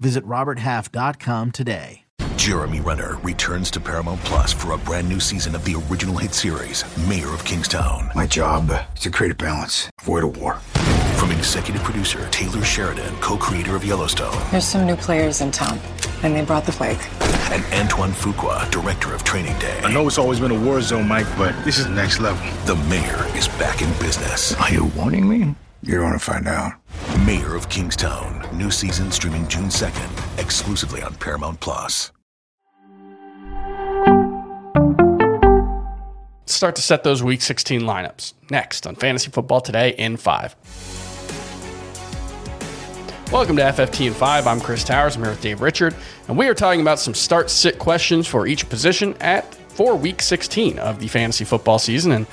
Visit roberthalf.com today. Jeremy Renner returns to Paramount Plus for a brand new season of the original hit series, Mayor of Kingstown. My job is to create a balance, avoid a war. From executive producer Taylor Sheridan, co-creator of Yellowstone. There's some new players in town, and they brought the plague. And Antoine Fuqua, director of Training Day. I know it's always been a war zone, Mike, but this is next level. The mayor is back in business. Are you warning me? You're going to find out. Mayor of Kingstown. New season streaming June 2nd, exclusively on Paramount Plus. Start to set those Week 16 lineups. Next on Fantasy Football Today in 5. Welcome to FFT in 5. I'm Chris Towers. I'm here with Dave Richard. And we are talking about some start-sit questions for each position for Week 16 of the fantasy football season. And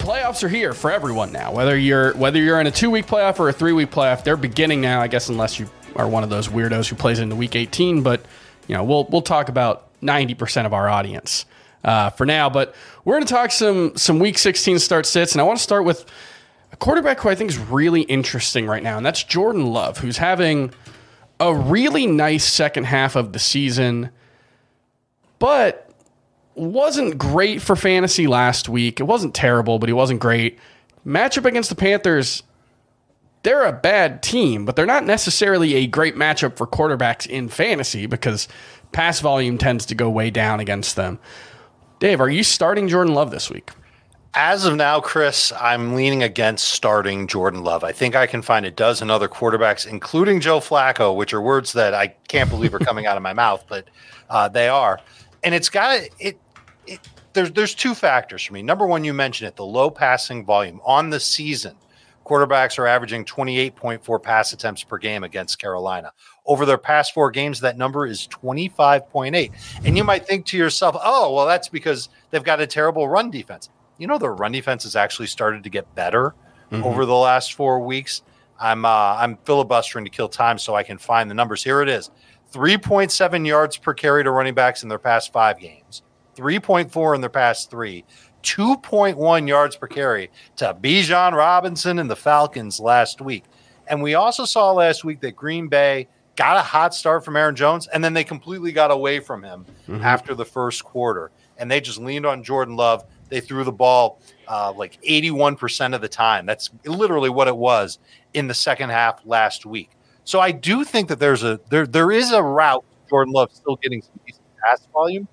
playoffs are here for everyone now. Whether you're in a 2-week playoff or a 3-week playoff, they're beginning now, I guess, unless you are one of those weirdos who plays into Week 18. But you know, we'll talk about 90% of our audience for now, but we're going to talk some Week 16 start sits, and I want to start with a quarterback who I think is really interesting right now, and that's Jordan Love, who's having a really nice second half of the season, but wasn't great for fantasy last week. It wasn't terrible, but he wasn't great. Matchup against the Panthers, they're a bad team, but they're not necessarily a great matchup for quarterbacks in fantasy because pass volume tends to go way down against them. Dave, are you starting Jordan Love this week? As of now, Chris, I'm leaning against starting Jordan Love. I think I can find a dozen other quarterbacks, including Joe Flacco, which are words that I can't believe are coming out of my mouth, but they are. And it's got it. There's two factors for me. Number one, you mentioned it, the low passing volume on the season. Quarterbacks are averaging 28.4 pass attempts per game against Carolina. Over their past 4 games, that number is 25.8. And you might think to yourself, oh, well, that's because they've got a terrible run defense. You know, their run defense has actually started to get better over the last 4 weeks. I'm filibustering to kill time so I can find the numbers. Here it is. 3.7 yards per carry to running backs in their past 5 games. 3.4 in their past 3. 2.1 yards per carry to Bijan Robinson and the Falcons last week. And we also saw last week that Green Bay got a hot start from Aaron Jones, and then they completely got away from him after the first quarter. And they just leaned on Jordan Love. They threw the ball like 81% of the time. That's literally what it was in the second half last week. So I do think that there is a route Jordan Love still getting some decent pass volume.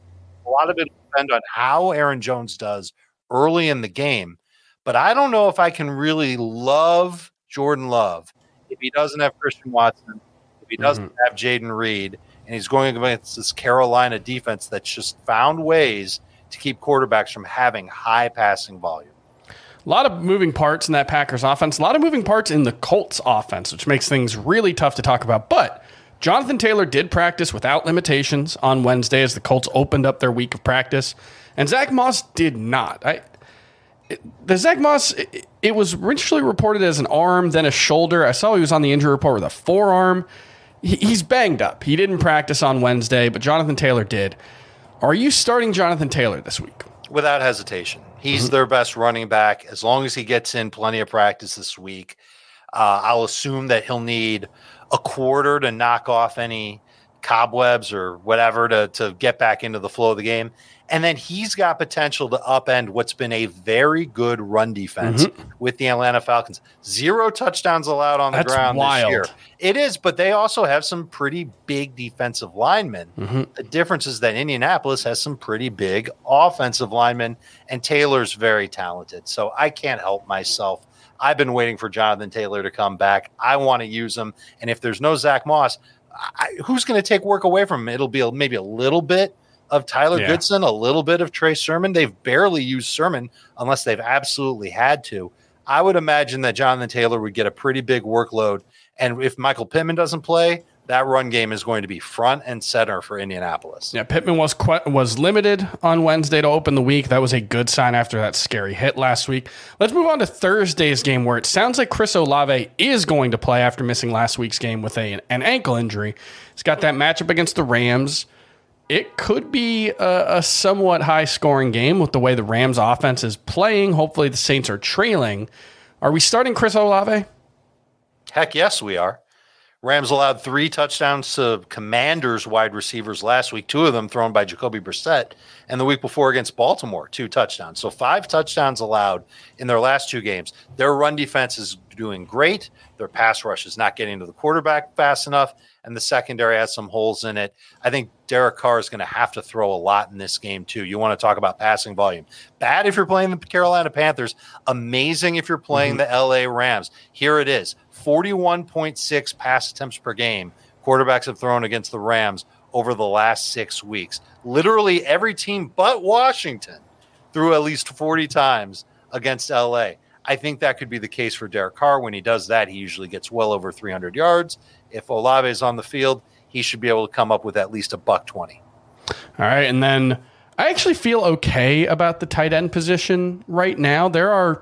A lot of it will depend on how Aaron Jones does early in the game. But I don't know if I can really love Jordan Love if he doesn't have Christian Watson, if he doesn't have Jaden Reed, and he's going against this Carolina defense that's just found ways to keep quarterbacks from having high passing volume. A lot of moving parts in that Packers offense, a lot of moving parts in the Colts offense, which makes things really tough to talk about. But Jonathan Taylor did practice without limitations on Wednesday as the Colts opened up their week of practice, and Zach Moss did not. It was initially reported as an arm, then a shoulder. I saw he was on the injury report with a forearm. He's banged up. He didn't practice on Wednesday, but Jonathan Taylor did. Are you starting Jonathan Taylor this week? Without hesitation. He's their best running back. As long as he gets in plenty of practice this week, I'll assume that he'll need a quarter to knock off any cobwebs or whatever to get back into the flow of the game. And then he's got potential to upend what's been a very good run defense with the Atlanta Falcons. 0 touchdowns allowed on the ground wild. This year. It is, but they also have some pretty big defensive linemen. The difference is that Indianapolis has some pretty big offensive linemen, and Taylor's very talented. So I can't help myself. I've been waiting for Jonathan Taylor to come back. I want to use him. And if there's no Zach Moss, who's going to take work away from him? It'll be maybe a little bit of Tyler Goodson, a little bit of Trey Sermon. They've barely used Sermon unless they've absolutely had to. I would imagine that Jonathan Taylor would get a pretty big workload. And if Michael Pittman doesn't play, that run game is going to be front and center for Indianapolis. Yeah, Pittman was limited on Wednesday to open the week. That was a good sign after that scary hit last week. Let's move on to Thursday's game, where it sounds like Chris Olave is going to play after missing last week's game with an ankle injury. He's got that matchup against the Rams. It could be a somewhat high-scoring game with the way the Rams' offense is playing. Hopefully the Saints are trailing. Are we starting Chris Olave? Heck yes, we are. Rams allowed 3 touchdowns to Commanders wide receivers last week, 2 of them thrown by Jacoby Brissett, and the week before against Baltimore, 2 touchdowns. So 5 touchdowns allowed in their last 2 games. Their run defense is doing great. Their pass rush is not getting to the quarterback fast enough, and the secondary has some holes in it. I think Derek Carr is going to have to throw a lot in this game, too. You want to talk about passing volume. Bad if you're playing the Carolina Panthers. Amazing if you're playing the L.A. Rams. Here it is. 41.6 pass attempts per game quarterbacks have thrown against the Rams over the last 6 weeks. Literally every team but Washington threw at least 40 times against LA. I think that could be the case for Derek Carr. When he does that, he usually gets well over 300 yards. If Olave is on the field, he should be able to come up with at least $120. All right. And then I actually feel okay about the tight end position right now. There are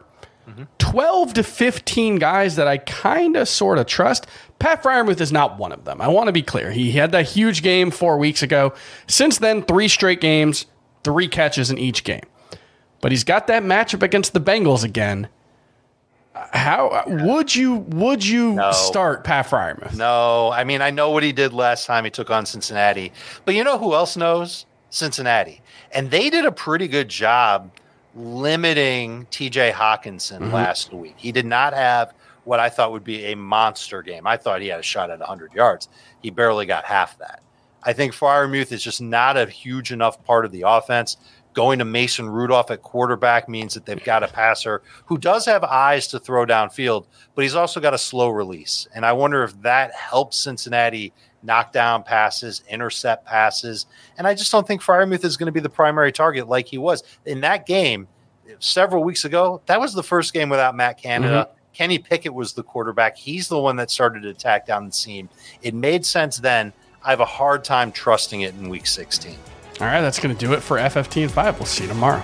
12 to 15 guys that I kind of sort of trust. Pat Freiermuth is not one of them. I want to be clear. He had that huge game 4 weeks ago. Since then, 3 straight games, 3 catches in each game. But he's got that matchup against the Bengals again. How would you start Pat Freiermuth? No, I mean, I know what he did last time he took on Cincinnati. But you know who else knows? Cincinnati. And they did a pretty good job limiting TJ Hawkinson last week. He did not have what I thought would be a monster game. I thought he had a shot at 100 yards. He barely got half that. I think Freiermuth is just not a huge enough part of the offense. Going to Mason Rudolph at quarterback means that they've got a passer who does have eyes to throw downfield, but he's also got a slow release. And I wonder if that helps Cincinnati knock down passes, intercept passes. And I just don't think Freiermuth is going to be the primary target like he was. In that game several weeks ago, that was the first game without Matt Canada. Kenny Pickett was the quarterback. He's the one that started to attack down the seam. It made sense then. I have a hard time trusting it in week 16. All right, that's going to do it for FFT and 5. We'll see you tomorrow.